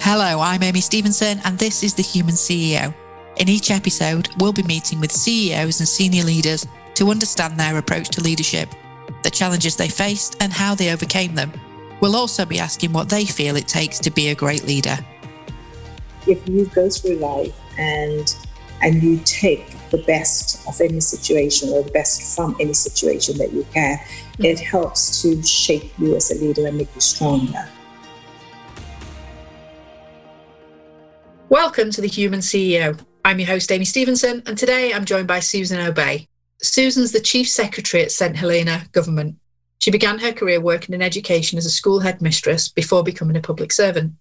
Hello, I'm Amy Stevenson, and this is The Human CEO. In each episode, we'll be meeting with CEOs and senior leaders to understand their approach to leadership, the challenges they faced, and how they overcame them. We'll also be asking what they feel it takes to be a great leader. If you go through life and you take the best of any situation or the best from any situation that you can, it helps to shape you as a leader and make you stronger. Welcome to The Human CEO. I'm your host, Amy Stevenson, and today I'm joined by Susan O'Bey. Susan's the Chief Secretary at Saint Helena Government. She began her career working in education as a school headmistress before becoming a public servant.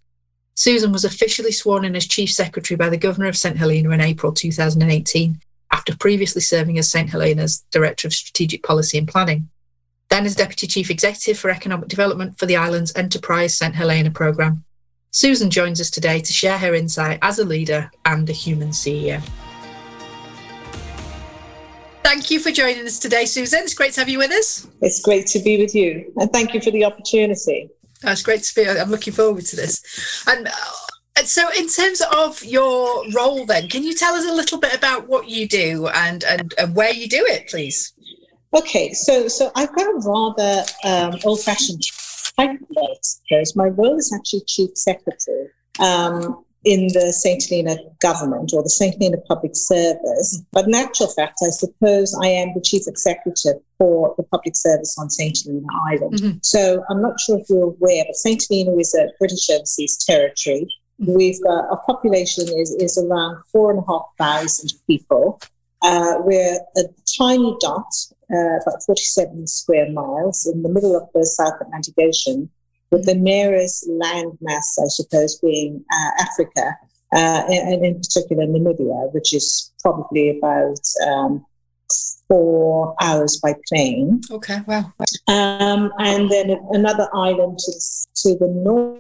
Susan was officially sworn in as Chief Secretary by the Governor of St Helena in April 2018, after previously serving as St Helena's Director of Strategic Policy and Planning, then as Deputy Chief Executive for Economic Development for the island's Enterprise Saint Helena programme. Susan joins us today to share her insight as a leader and a human CEO. Thank you for joining us today, Susan. It's great to have you with us. It's great to be with you, and thank you for the opportunity. That's great to be. I'm looking forward to this. And so in terms of your role then, can you tell us a little bit about what you do and where you do it, please? Okay, so I've got a rather old-fashioned title, I suppose. My role is actually Chief Secretary in the St Helena Government or the St Helena Public Service. But in actual fact, I suppose I am the Chief Executive for the Public Service on St Helena Island. Mm-hmm. So I'm not sure if you're aware, but St Helena is a British Overseas Territory. Mm-hmm. We've got our population is around 4,500 people. We're a tiny dot, about 47 square miles, in the middle of the South Atlantic Ocean, with the nearest land mass, I suppose, being Africa, and in particular Namibia, which is probably about 4 hours by plane. Okay, wow. And then another island to the north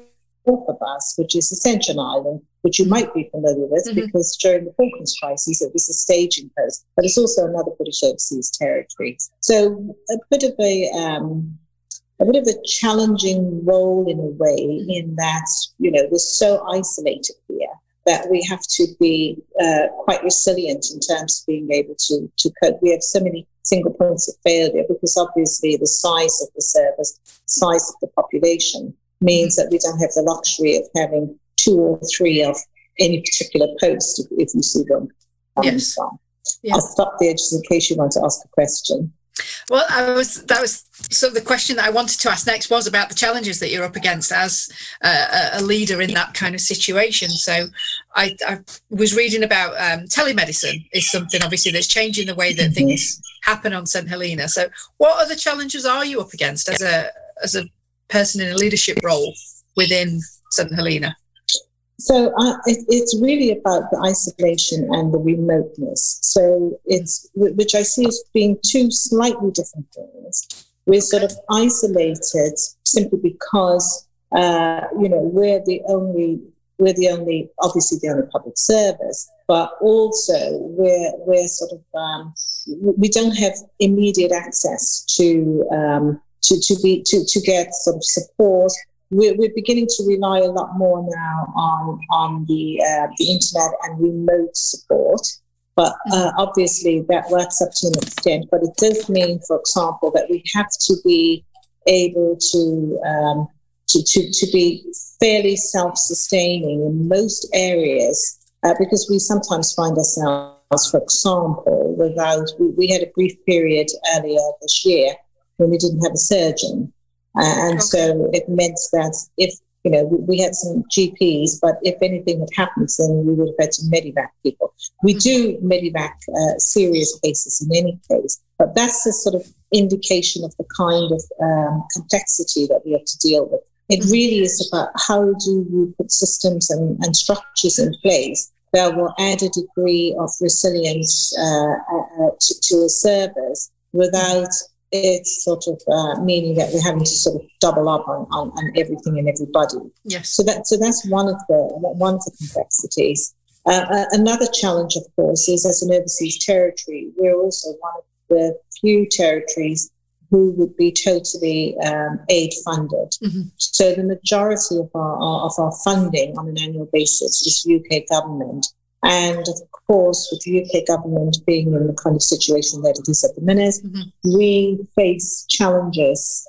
of us, which is Ascension Island, which you might be familiar with, mm-hmm. because during the Falklands crisis, it was a staging post, but it's also another British Overseas Territory. So a bit of a challenging role in a way, in that, you know, we're so isolated here that we have to be quite resilient in terms of being able to cope. We have so many single points of failure because obviously the size of the service, size of the population means that we don't have the luxury of having 2 or 3 of any particular post, if you see them. Yes. I'll stop there just in case you want to ask a question. Well, that was sort of the question that I wanted to ask next, was about the challenges that you're up against as a leader in that kind of situation. So I was reading about telemedicine is something obviously that's changing the way that mm-hmm. things happen on St Helena. So what other challenges are you up against as a person in a leadership role within St Helena? So it's really about the isolation and the remoteness. So it's, which I see as being two slightly different things. We're sort of isolated simply because we're the only obviously the only public service, but also we're sort of we don't have immediate access to get sort of support. We're beginning to rely a lot more now on the internet and remote support, but obviously that works up to an extent. But it does mean, for example, that we have to be able to be fairly self-sustaining in most areas, because we sometimes find ourselves, for example, we had a brief period earlier this year when we didn't have a surgeon. So it meant that if, you know, we had some GPs, but if anything had happened, then we would have had to medevac people. We do medevac serious cases in any case, but that's a sort of indication of the kind of complexity that we have to deal with. It really is about how do you put systems and structures in place that will add a degree of resilience to a service without... It's sort of meaning that we're having to sort of double up on everything and everybody. Yes. So that's one of the complexities. Another challenge, of course, is as an overseas territory, we're also one of the few territories who would be totally aid funded. Mm-hmm. So the majority of our funding on an annual basis is UK government. And of course, with the UK government being in the kind of situation that it is at the minute, mm-hmm. we face challenges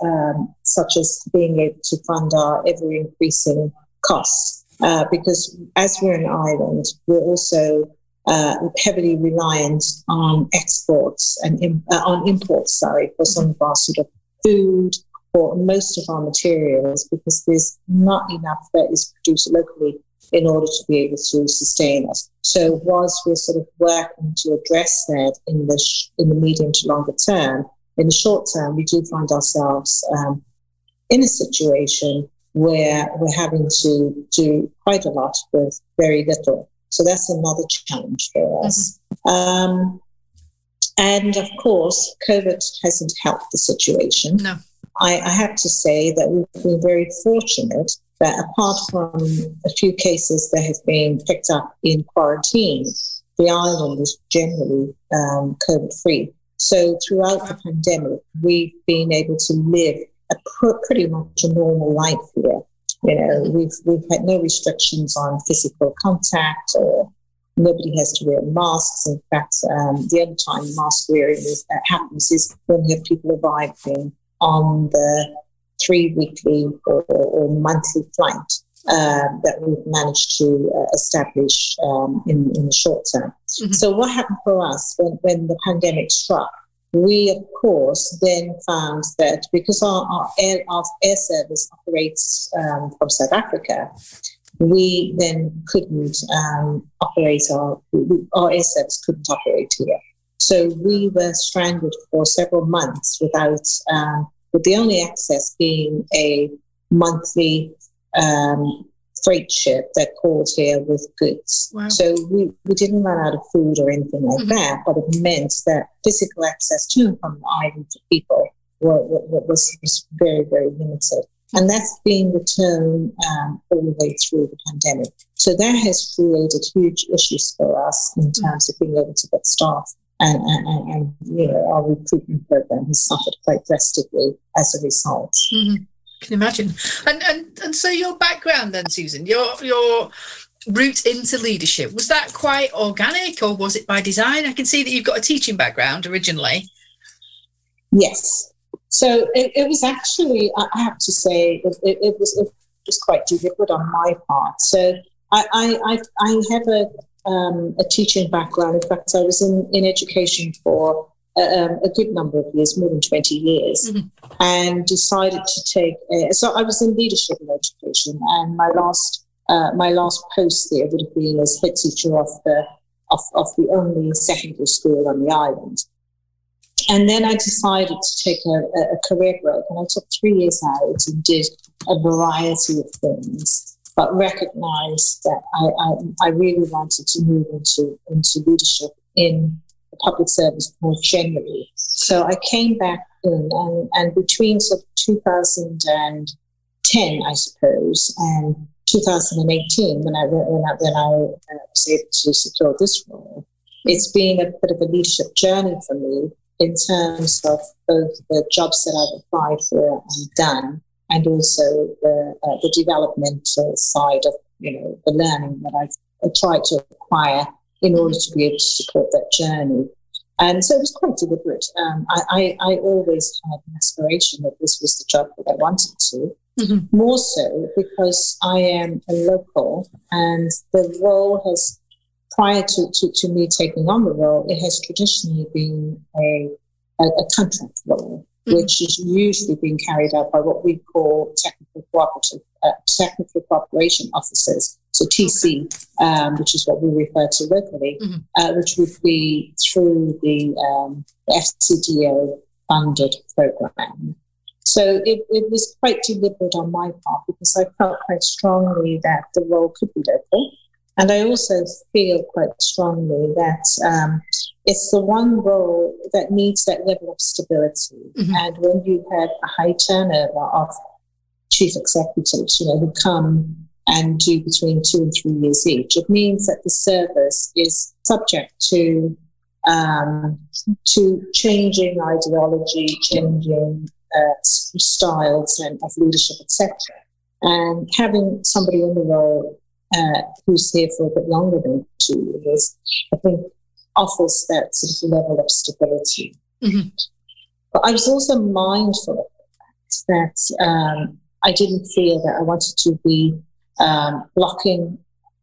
such as being able to fund our ever-increasing costs. Because as we're an island, we're also heavily reliant on exports and on imports, for some of our sort of food or most of our materials, because there's not enough that is produced locally in order to be able to sustain us. So whilst we're sort of working to address that in the medium to longer term, in the short term, we do find ourselves in a situation where we're having to do quite a lot with very little. So that's another challenge for us. Mm-hmm. And of course, COVID hasn't helped the situation. No. I have to say that we've been very fortunate that apart from a few cases that have been picked up in quarantine, the island is generally COVID-free. So throughout the pandemic, we've been able to live a pretty much a normal life here. You know, we've had no restrictions on physical contact, or nobody has to wear masks. In fact, the only time mask wearing happens is when you have people arriving on the 3-weekly or monthly flight that we've managed to establish in the short term. Mm-hmm. So what happened for us when the pandemic struck? We, of course, then found that because our air service operates from South Africa, we then couldn't operate our air service couldn't operate here. So we were stranded for several months without, with the only access being a monthly freight ship that called here with goods. Wow. So we didn't run out of food or anything like mm-hmm. that, but it meant that physical access to and from the island to people was very, very limited. And that's been the tone all the way through the pandemic. So that has created huge issues for us in terms mm-hmm. of being able to get staff. And you know, our recruitment program has suffered quite drastically as a result. Mm-hmm. Can imagine. And so your background then, Susan, your route into leadership, was that quite organic or was it by design? I can see that you've got a teaching background originally. Yes. So it was actually, I have to say, it was quite deliberate on my part. So I have a teaching background. In fact, I was in education for a good number of years, more than 20 years, mm-hmm. and decided to take. So I was in leadership and education, and my last post there would have been as head teacher of the only secondary school on the island. And then I decided to take a career break, and I took 3 years out and did a variety of things, but recognized that I really wanted to move into leadership in public service more generally. So I came back in and between sort of 2010, I suppose, and 2018, when I was able to secure this role, it's been a bit of a leadership journey for me in terms of both the jobs that I've applied for and done, and also the developmental side of, you know, the learning that I've tried to acquire in order to be able to support that journey. And so it was quite deliberate. I always had an aspiration that this was the job that I wanted to, mm-hmm. more so because I am a local, and the role has, prior to me taking on the role, it has traditionally been a contract role, mm-hmm. which is usually being carried out by what we call technical cooperation officers, so TC, okay. Which is what we refer to locally, mm-hmm. Which would be through the FCDO-funded program. So it was quite deliberate on my part because I felt quite strongly that the role could be local. And I also feel quite strongly that it's the one role that needs that level of stability. Mm-hmm. And when you have a high turnover of chief executives, you know, who come and do between 2 and 3 years each, it means that the service is subject to to changing ideology, changing styles and of leadership, etc. And having somebody in the role who's here for a bit longer than 2 years, I think, offers that sort of level of stability. Mm-hmm. But I was also mindful of the fact that I didn't feel that I wanted to be blocking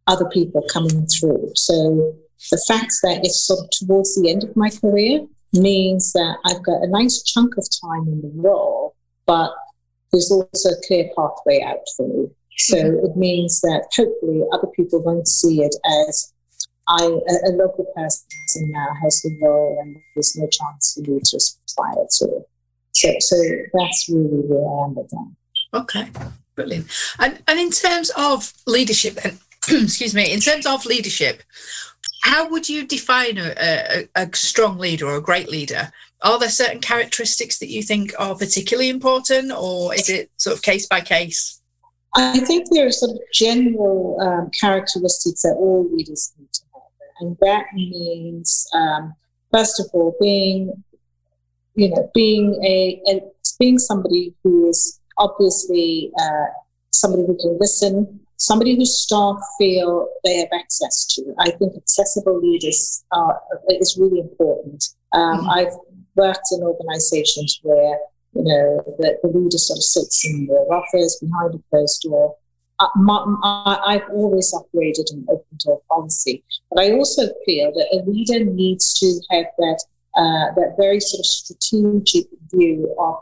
other people coming through. So the fact that it's sort of towards the end of my career means that I've got a nice chunk of time in the role, but there's also a clear pathway out for me. So mm-hmm. it means that hopefully other people won't see it as a local person now has the role and there's no chance for me to aspire to it. So that's really where I am with that. Okay, brilliant. And in terms of leadership, how would you define a strong leader or a great leader? Are there certain characteristics that you think are particularly important, or is it sort of case by case? I think there are sort of general characteristics that all leaders need to have. And that means, first of all, being somebody who is obviously somebody who can listen, somebody whose staff feel they have access to. I think accessible leaders is really important. Mm-hmm. I've worked in organisations where, you know, the leader sort of sits in their office behind a closed door. I've always operated an open-door policy, but I also feel that a leader needs to have that very sort of strategic view of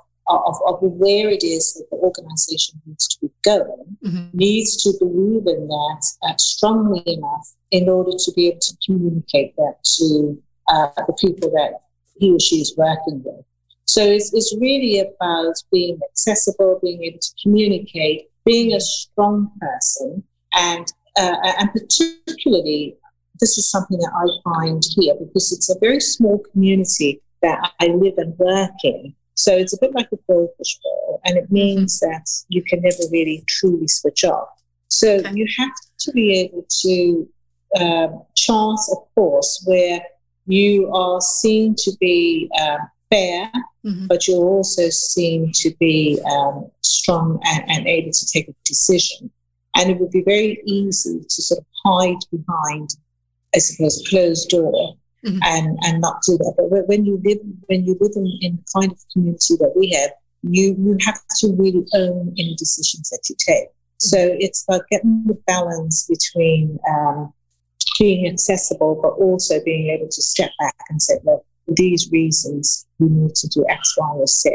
where it is that the organisation needs to be going, mm-hmm. needs to believe in that strongly enough in order to be able to communicate that to the people that he or she is working with. So it's really about being accessible, being able to communicate, being a strong person, and particularly this is something that I find here because it's a very small community that I live and work in. So it's a bit like a goldfish bowl, and it means that you can never really truly switch off. So you have to be able to chart a course where you are seen to be fair, mm-hmm. but you're also seen to be strong and able to take a decision. And it would be very easy to sort of hide behind, I suppose, a closed door. Mm-hmm. And not do that. But when you live in the kind of community that we have, you have to really own any decisions that you take. Mm-hmm. So it's about getting the balance between being accessible, but also being able to step back and say, well, for these reasons, we need to do X, Y, or Z.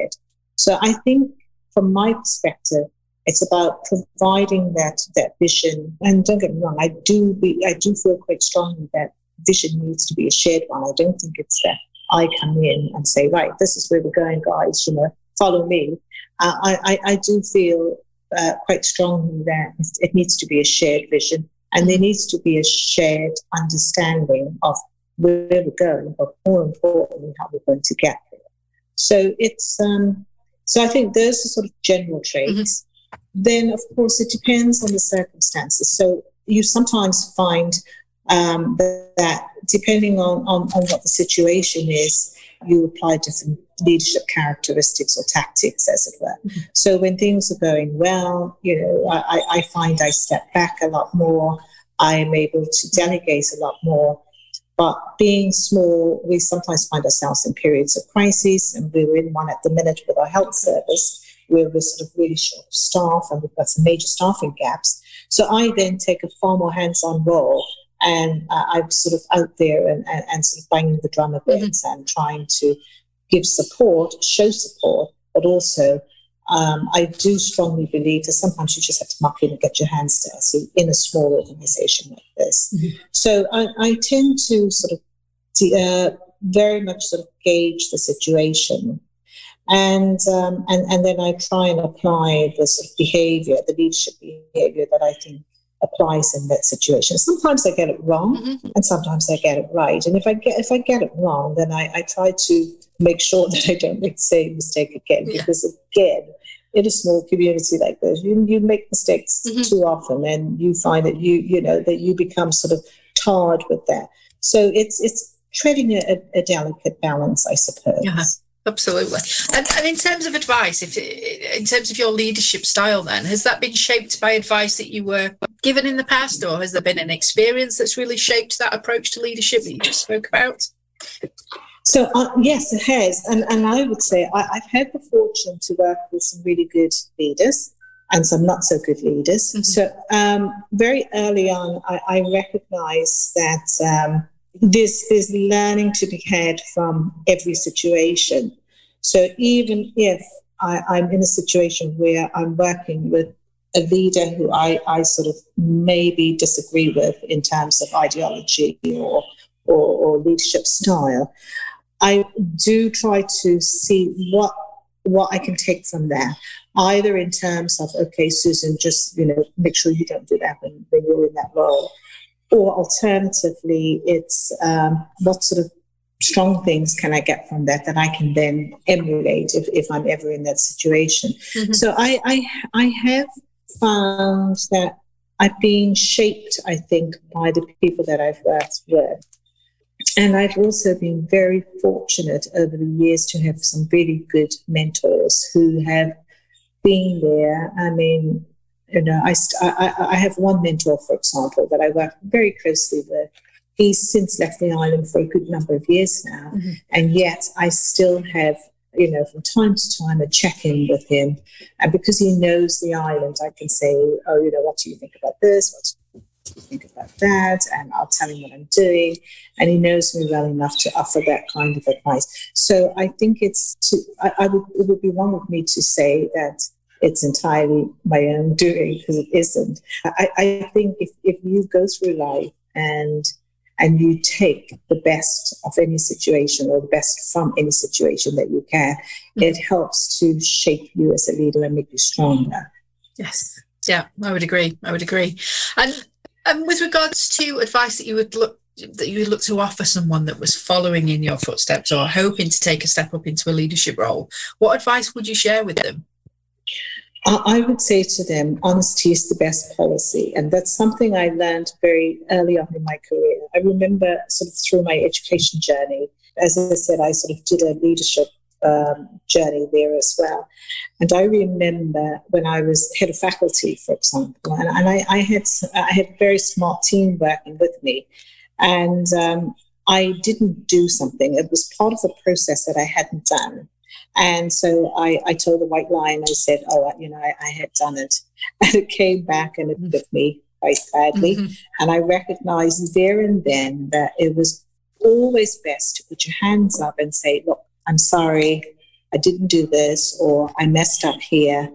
So I think from my perspective, it's about providing that vision. And don't get me wrong, I do feel quite strongly that vision needs to be a shared one. I don't think it's that I come in and say, right, this is where we're going, guys, you know, follow me. I do feel quite strongly that it needs to be a shared vision, and there needs to be a shared understanding of where we're going, but more importantly, how we're going to get there. So it's I think those are sort of general traits. Mm-hmm. Then, of course, it depends on the circumstances. So you sometimes find that depending on what the situation is, you apply different leadership characteristics or tactics, as it were. Mm-hmm. So when things are going well, you know, I find I step back a lot more. I am able to delegate a lot more. But being small, we sometimes find ourselves in periods of crisis, and we're in one at the minute with our health service, where we're sort of really short of staff, and we've got some major staffing gaps. So I then take a far more hands-on role. And I'm sort of out there and sort of banging the drum a bit, mm-hmm. and trying to give support, show support, but also I do strongly believe that sometimes you just have to muck in and get your hands dirty in a small organisation like this. Mm-hmm. So I tend to sort of very much sort of gauge the situation, and then I try and apply the sort of behaviour, the leadership behaviour that I think applies in that situation. Sometimes I get it wrong, mm-hmm. and sometimes I get it right. And if I get it wrong, then I try to make sure that I don't make the same mistake again. Yeah. Because again, in a small community like this, you make mistakes mm-hmm. too often, and you find that you know that you become sort of tarred with that. So it's treading a delicate balance, I suppose. Yeah, absolutely. And in terms of advice, in terms of your leadership style then, has that been shaped by advice that you were given in the past, or has there been an experience that's really shaped that approach to leadership that you just spoke about? So, yes, it has. And I would say I've had the fortune to work with some really good leaders and some not so good leaders. Mm-hmm. So very early on, I recognized that there's learning to be had from every situation. So even if I'm in a situation where I'm working with a leader who I sort of maybe disagree with in terms of ideology or leadership style, I do try to see what I can take from that, either in terms of, okay, Susan, just, make sure you don't do that when you're in that role. Or alternatively, it's what sort of strong things can I get from that I can then emulate if I'm ever in that situation. Mm-hmm. So I have found that I've been shaped, I think, by the people that I've worked with. And I've also been very fortunate over the years to have some really good mentors who have been there. I mean, I have one mentor, for example, that I work very closely with. He's since left the island for a good number of years now. Mm-hmm. And yet I still have, from time to time a check-in with him. And because he knows the island, I can say, oh, what do you think about this? What do you think about that? And I'll tell him what I'm doing. And he knows me well enough to offer that kind of advice. So I think it would be wrong of me to say that it's entirely my own doing, because it isn't. I think if you go through life and you take the best of any situation or the best from any situation that you can, mm-hmm. it helps to shape you as a leader and make you stronger. Yes. Yeah, I would agree. And with regards to advice that you would look to offer someone that was following in your footsteps or hoping to take a step up into a leadership role, what advice would you share with them? I would say to them, honesty is the best policy. And that's something I learned very early on in my career. I remember sort of through my education journey, as I said, I sort of did a leadership journey there as well. And I remember when I was head of faculty, for example, and I had a very smart team working with me. And I didn't do something. It was part of the process that I hadn't done. And so I told the white lie and I said, I had done it. And it came back and it bit me quite badly. Mm-hmm. And I recognized there and then that it was always best to put your hands up and say, look, I'm sorry, I didn't do this, or I messed up here.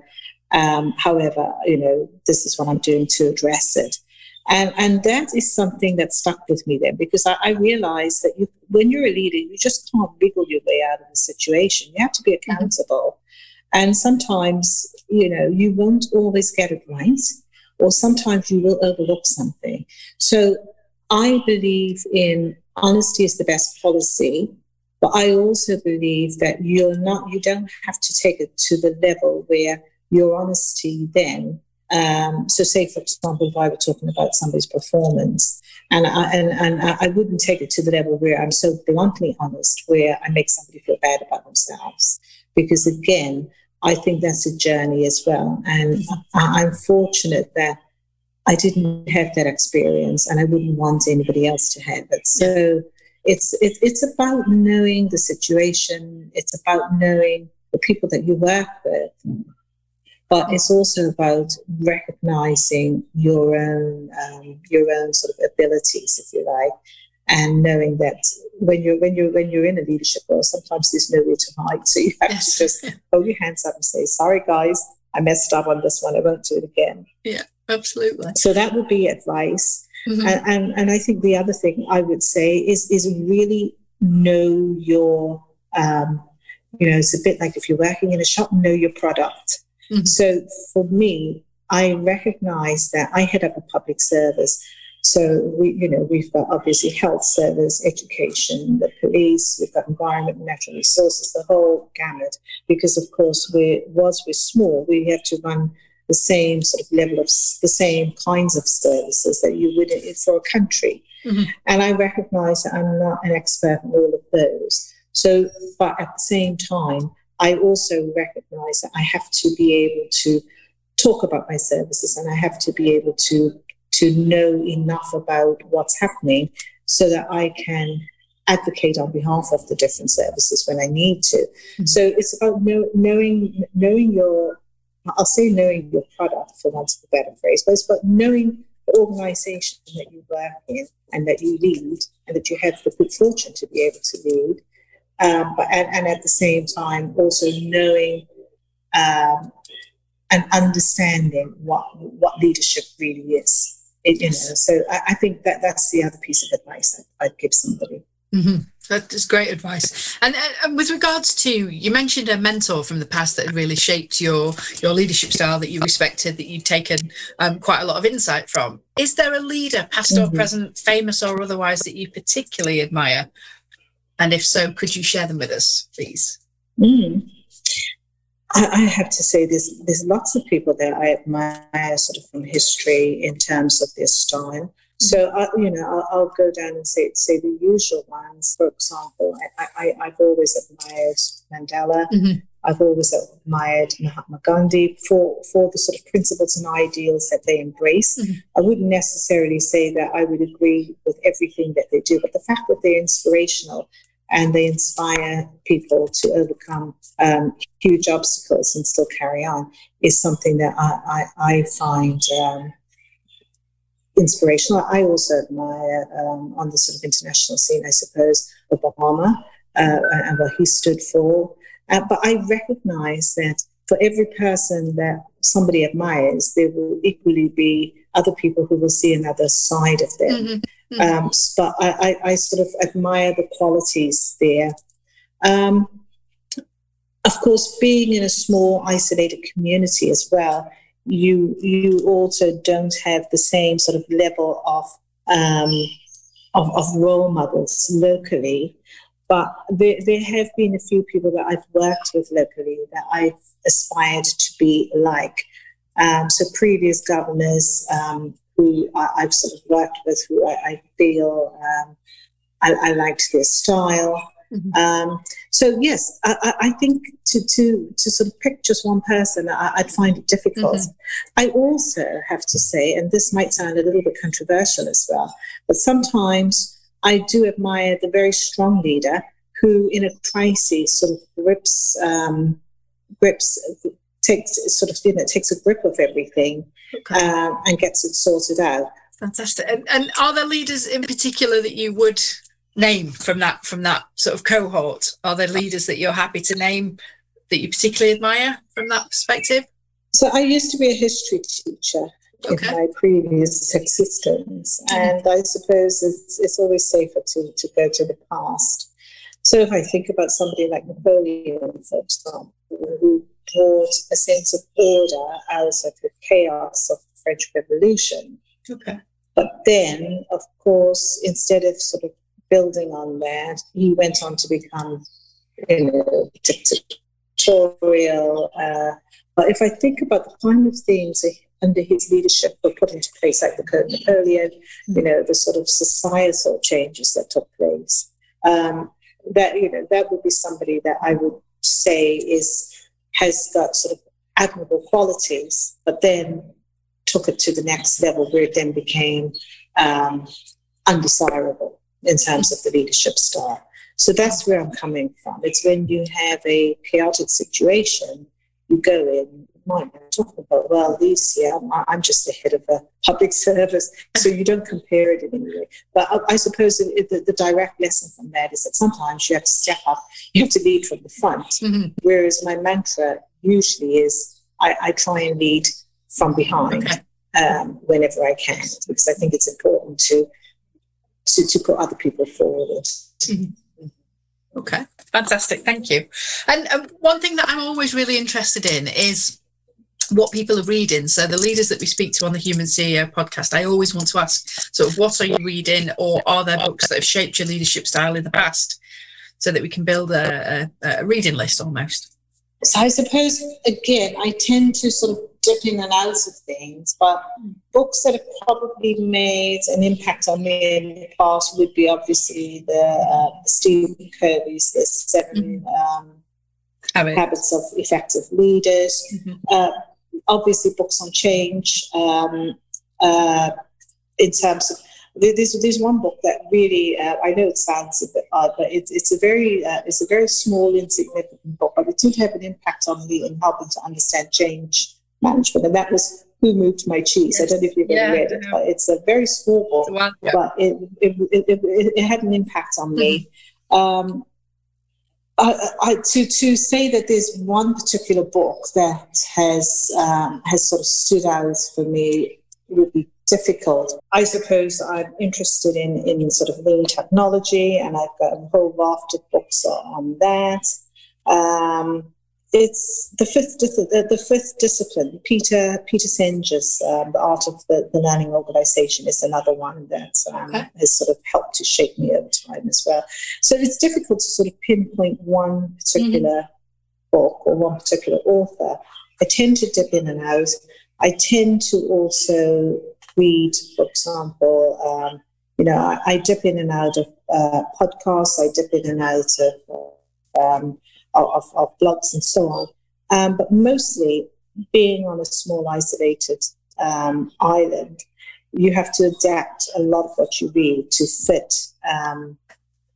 However, this is what I'm doing to address it. And that is something that stuck with me then, because I realized that when you're a leader, you just can't wiggle your way out of the situation. You have to be accountable. Mm-hmm. And sometimes, you won't always get it right, or sometimes you will overlook something. So I believe in honesty is the best policy, but I also believe that you don't have to take it to the level where your honesty then so say, for example, if I were talking about somebody's performance and I wouldn't take it to the level where I'm so bluntly honest, where I make somebody feel bad about themselves, because again, I think that's a journey as well. And I'm fortunate that I didn't have that experience, and I wouldn't want anybody else to have it. So it's about knowing the situation. It's about knowing the people that you work with. But it's also about recognizing your own sort of abilities, if you like, and knowing that when you're in a leadership role, sometimes there's nowhere to hide. So you have to just hold your hands up and say, "Sorry, guys, I messed up on this one. I won't do it again." Yeah, absolutely. So that would be advice, mm-hmm. and I think the other thing I would say is really know your it's a bit like if you're working in a shop, know your product. Mm-hmm. So for me, I recognize that I head up a public service. So we've got obviously health service, education, the police, we've got environment, natural resources, the whole gamut. Because of course, we're small, we have to run the same sort of level of the same kinds of services that you would for a country. Mm-hmm. And I recognize that I'm not an expert in all of those. So, but at the same time, I also recognize that I have to be able to talk about my services, and I have to be able to know enough about what's happening so that I can advocate on behalf of the different services when I need to. Mm-hmm. So it's about knowing your, I'll say knowing your product for want of a better phrase, but it's about knowing the organization that you work in and that you lead and that you have the good fortune to be able to lead. But at the same time, also knowing and understanding what leadership really is. So I think that that's the other piece of advice I'd give somebody. Mm-hmm. That is great advice. And with regards to, you mentioned a mentor from the past that really shaped your leadership style that you respected, that you've taken quite a lot of insight from. Is there a leader, past mm-hmm. or present, famous or otherwise, that you particularly admire? And if so, could you share them with us, please? Mm. I have to say there's lots of people that I admire sort of from history in terms of their style. So, I'll go down and say the usual ones. For example, I've always admired Mandela. Mm-hmm. I've always admired Mahatma Gandhi for the sort of principles and ideals that they embrace. Mm-hmm. I wouldn't necessarily say that I would agree with everything that they do, but the fact that they're inspirational and they inspire people to overcome huge obstacles and still carry on is something that I find inspirational. I also admire on the sort of international scene, I suppose, Obama and what he stood for. But I recognize that for every person that somebody admires, there will equally be other people who will see another side of them. Mm-hmm. Mm-hmm. But I sort of admire the qualities there. Of course, being in a small, isolated community as well, you also don't have the same sort of level of role models locally. But there have been a few people that I've worked with locally that I've aspired to be like. So previous governors who I've sort of worked with, who I feel I liked their style. Mm-hmm. So yes, I think to sort of pick just one person, I'd find it difficult. Mm-hmm. I also have to say, and this might sound a little bit controversial as well, but sometimes I do admire the very strong leader who, in a crisis, sort of takes a grip of everything, okay, and gets it sorted out. Fantastic. And are there leaders in particular that you would name from that sort of cohort? Are there leaders that you're happy to name that you particularly admire from that perspective? So I used to be a history teacher. Okay. In my previous existence, and I suppose it's always safer to go to the past. So if I think about somebody like Napoleon, for example, who brought a sense of order out of the chaos of the French Revolution. Okay. But then, of course, instead of sort of building on that, he went on to become dictatorial. But if I think about the kind of things under his leadership were put into place, like the Code of Napoleon, the sort of societal changes that took place. That would be somebody that I would say has got sort of admirable qualities, but then took it to the next level where it then became undesirable in terms of the leadership style. So that's where I'm coming from. It's when you have a chaotic situation, you go in, mind talking about, well, leaders here, I'm just the head of a public service, so you don't compare it in any way. But I suppose the direct lesson from that is that sometimes you have to step up, you have to lead from the front, mm-hmm. whereas my mantra usually is I try and lead from behind, okay, whenever I can, because I think it's important to put other people forward. Mm-hmm. Okay, fantastic, thank you. And one thing that I'm always really interested in is what people are reading. So the leaders that we speak to on the Human CEO podcast, I always want to ask sort of what are you reading, or are there books that have shaped your leadership style in the past, so that we can build a reading list almost. So I suppose, again, I tend to sort of dip in and out of things, but books that have probably made an impact on me in the past would be obviously the Stephen Kirby's The Seven Habits of Effective Leaders, obviously books on change, in terms of there's one book that really I know it sounds a bit odd, but it's a very small, insignificant book, but it did have an impact on me in helping to understand change management, and that was Who Moved My Cheese. Yes. I don't know if you've ever read it, but it's a very small book, but it had an impact on me. To say that there's one particular book that has sort of stood out for me would be difficult. I suppose I'm interested in sort of new technology, and I've got a whole raft of books on that. It's the fifth discipline. Peter Singer's The Art of the Learning Organization is another one that has sort of helped to shape me over time as well. So it's difficult to sort of pinpoint one particular book or one particular author. I tend to dip in and out. I tend to also read, for example, I dip in and out of podcasts, I dip in and out of blogs and so on. But mostly being on a small isolated island, you have to adapt a lot of what you read to fit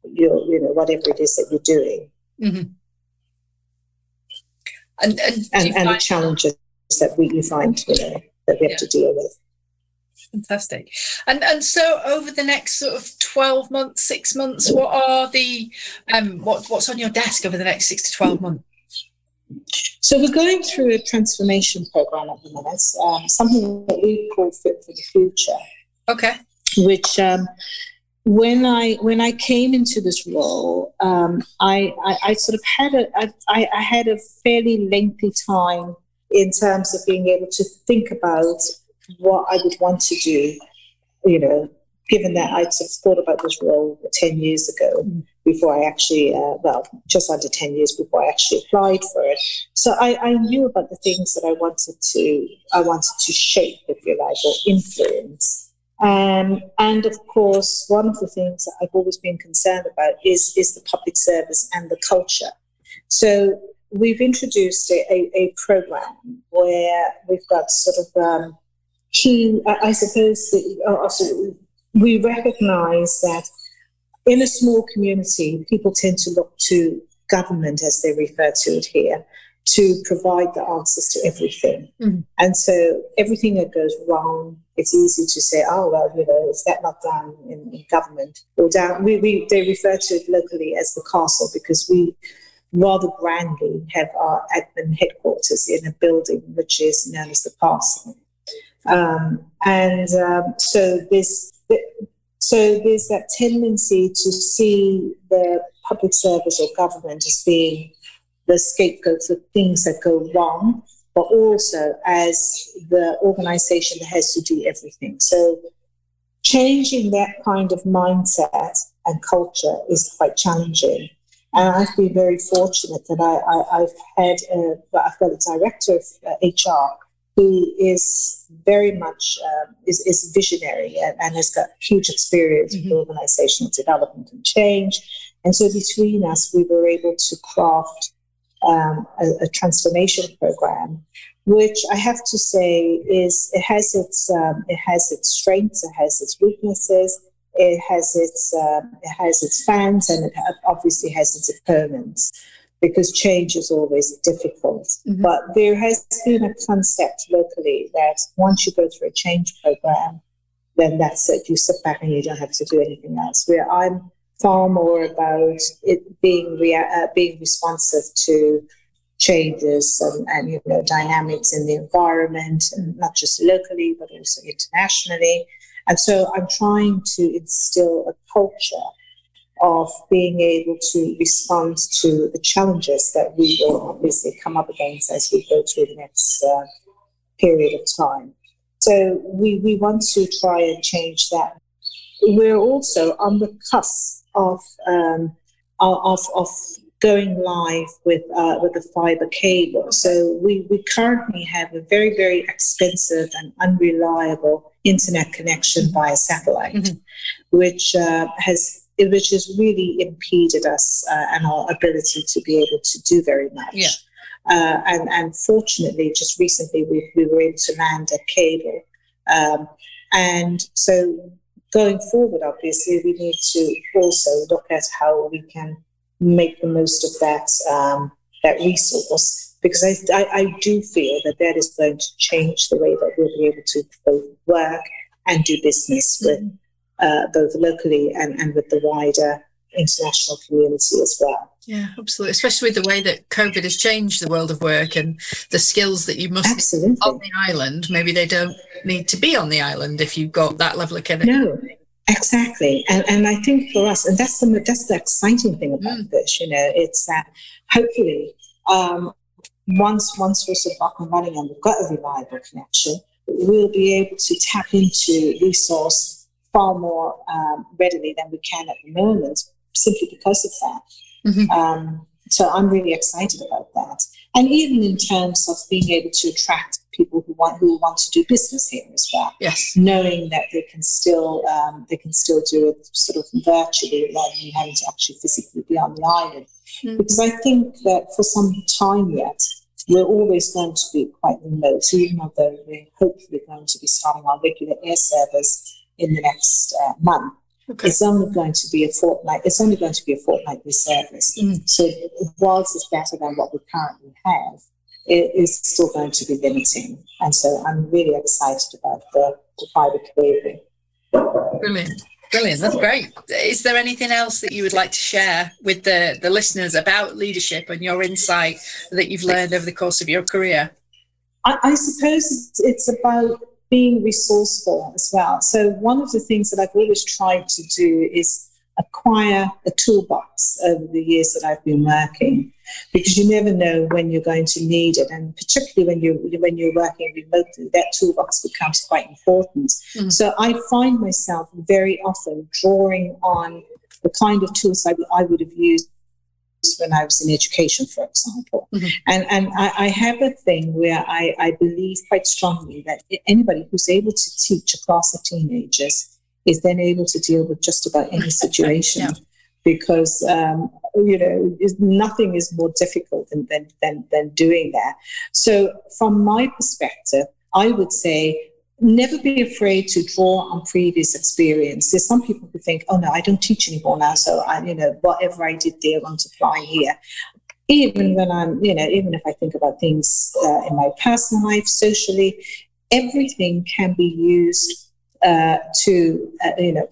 your whatever it is that you're doing. And the challenges that you find, that we have to deal with. Fantastic. And so over the next sort of 12 months, 6 months, what are the what's on your desk over the next 6 to 12 months? So we're going through a transformation program at the minute, something that we call Fit for the Future. Okay. Which when I came into this role, I sort of had I had a fairly lengthy time in terms of being able to think about what I would want to do, given that I'd sort of thought about this role 10 years ago before I actually, just under 10 years before I actually applied for it. So I knew about the things that I wanted to shape, if you like, or influence. And of course, one of the things that I've always been concerned about is the public service and the culture. So we've introduced a program where we've got sort of we recognise that in a small community, people tend to look to government, as they refer to it here, to provide the answers to everything. And so everything that goes wrong, it's easy to say, is that not done in government? Or down, they refer to it locally as the castle, because we rather grandly have our admin headquarters in a building which is known as the castle. So there's that tendency to see the public service or government as being the scapegoat for things that go wrong, but also as the organisation that has to do everything. So changing that kind of mindset and culture is quite challenging. And I've been very fortunate that I've got a director of HR who is very much is visionary and has got huge experience with organizational development and change. And so between us, we were able to craft a transformation program, which I have to say it has its strengths, it has its weaknesses, it has its fans, and it obviously has its opponents, because change is always difficult. But there has been a concept locally that once you go through a change program, then that's it. You sit back and you don't have to do anything else. Where I'm far more about it being responsive to changes and dynamics in the environment, and not just locally but also internationally. And so I'm trying to instill a culture of being able to respond to the challenges that we will obviously come up against as we go through the next period of time. So we want to try and change that. We're also on the cusp of going live with the fiber cable. So we currently have a very, very expensive and unreliable internet connection via satellite, which has really impeded us and our ability to be able to do very much. Yeah. And fortunately, just recently, we were able to land a cable. And so going forward, obviously, we need to also look at how we can make the most of that resource, because I do feel that is going to change the way that we'll be able to both work and do business with both locally and with the wider international community as well. Yeah, absolutely. Especially with the way that COVID has changed the world of work and the skills that you must absolutely. On the island. Maybe they don't need to be on the island if you've got that level of connection. No. Exactly. And I think for us, and that's the exciting thing about this, it's that hopefully once we're sort of up and running and we've got a reliable connection, we'll be able to tap into resource far more readily than we can at the moment, simply because of that. Mm-hmm. So I'm really excited about that. And even in terms of being able to attract people who want to do business here as well. Yes. Knowing that they can still do it sort of virtually rather than having to actually physically be on the island. Mm. Because I think that for some time yet, we're always going to be quite remote, even though we're hopefully going to be starting our regular air service in the next month. Okay. It's only going to be a fortnightly service. Mm. So whilst it's better than what we currently have, it is still going to be limiting. And so I'm really excited about the fibre cable. Brilliant. That's great. Is there anything else that you would like to share with the listeners about leadership and your insight that you've learned over the course of your career? I suppose it's about being resourceful as well. So one of the things that I've always tried to do is acquire a toolbox over the years that I've been working, because you never know when you're going to need it. And particularly when you're working remotely, that toolbox becomes quite important. Mm. So I find myself very often drawing on the kind of tools I would have used when I was in education, for example. Mm-hmm. And I have a thing where I believe quite strongly that anybody who's able to teach a class of teenagers is then able to deal with just about any situation. Yeah. Because, nothing is more difficult than doing that. So from my perspective, I would say, never be afraid to draw on previous experience. There's some people who think, oh, no, I don't teach anymore now, so whatever I did there won't apply here. Even when even if I think about things in my personal life, socially, everything can be used to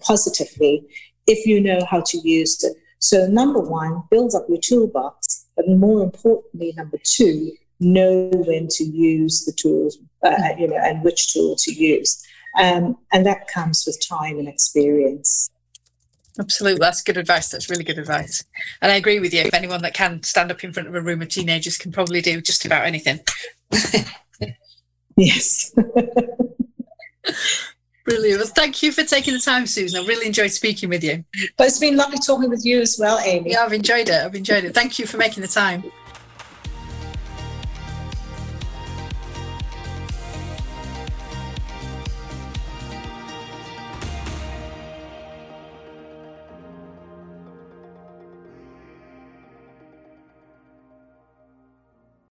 positively if you know how to use it. So number one, build up your toolbox, but more importantly, number two, know when to use the tools, and which tool to use. And that comes with time and experience. Absolutely. That's good advice. That's really good advice. And I agree with you. If anyone that can stand up in front of a room of teenagers can probably do just about anything. Yes. Brilliant. Well, thank you for taking the time, Susan. I really enjoyed speaking with you. But it's been lovely talking with you as well, Amy. Yeah, I've enjoyed it. Thank you for making the time.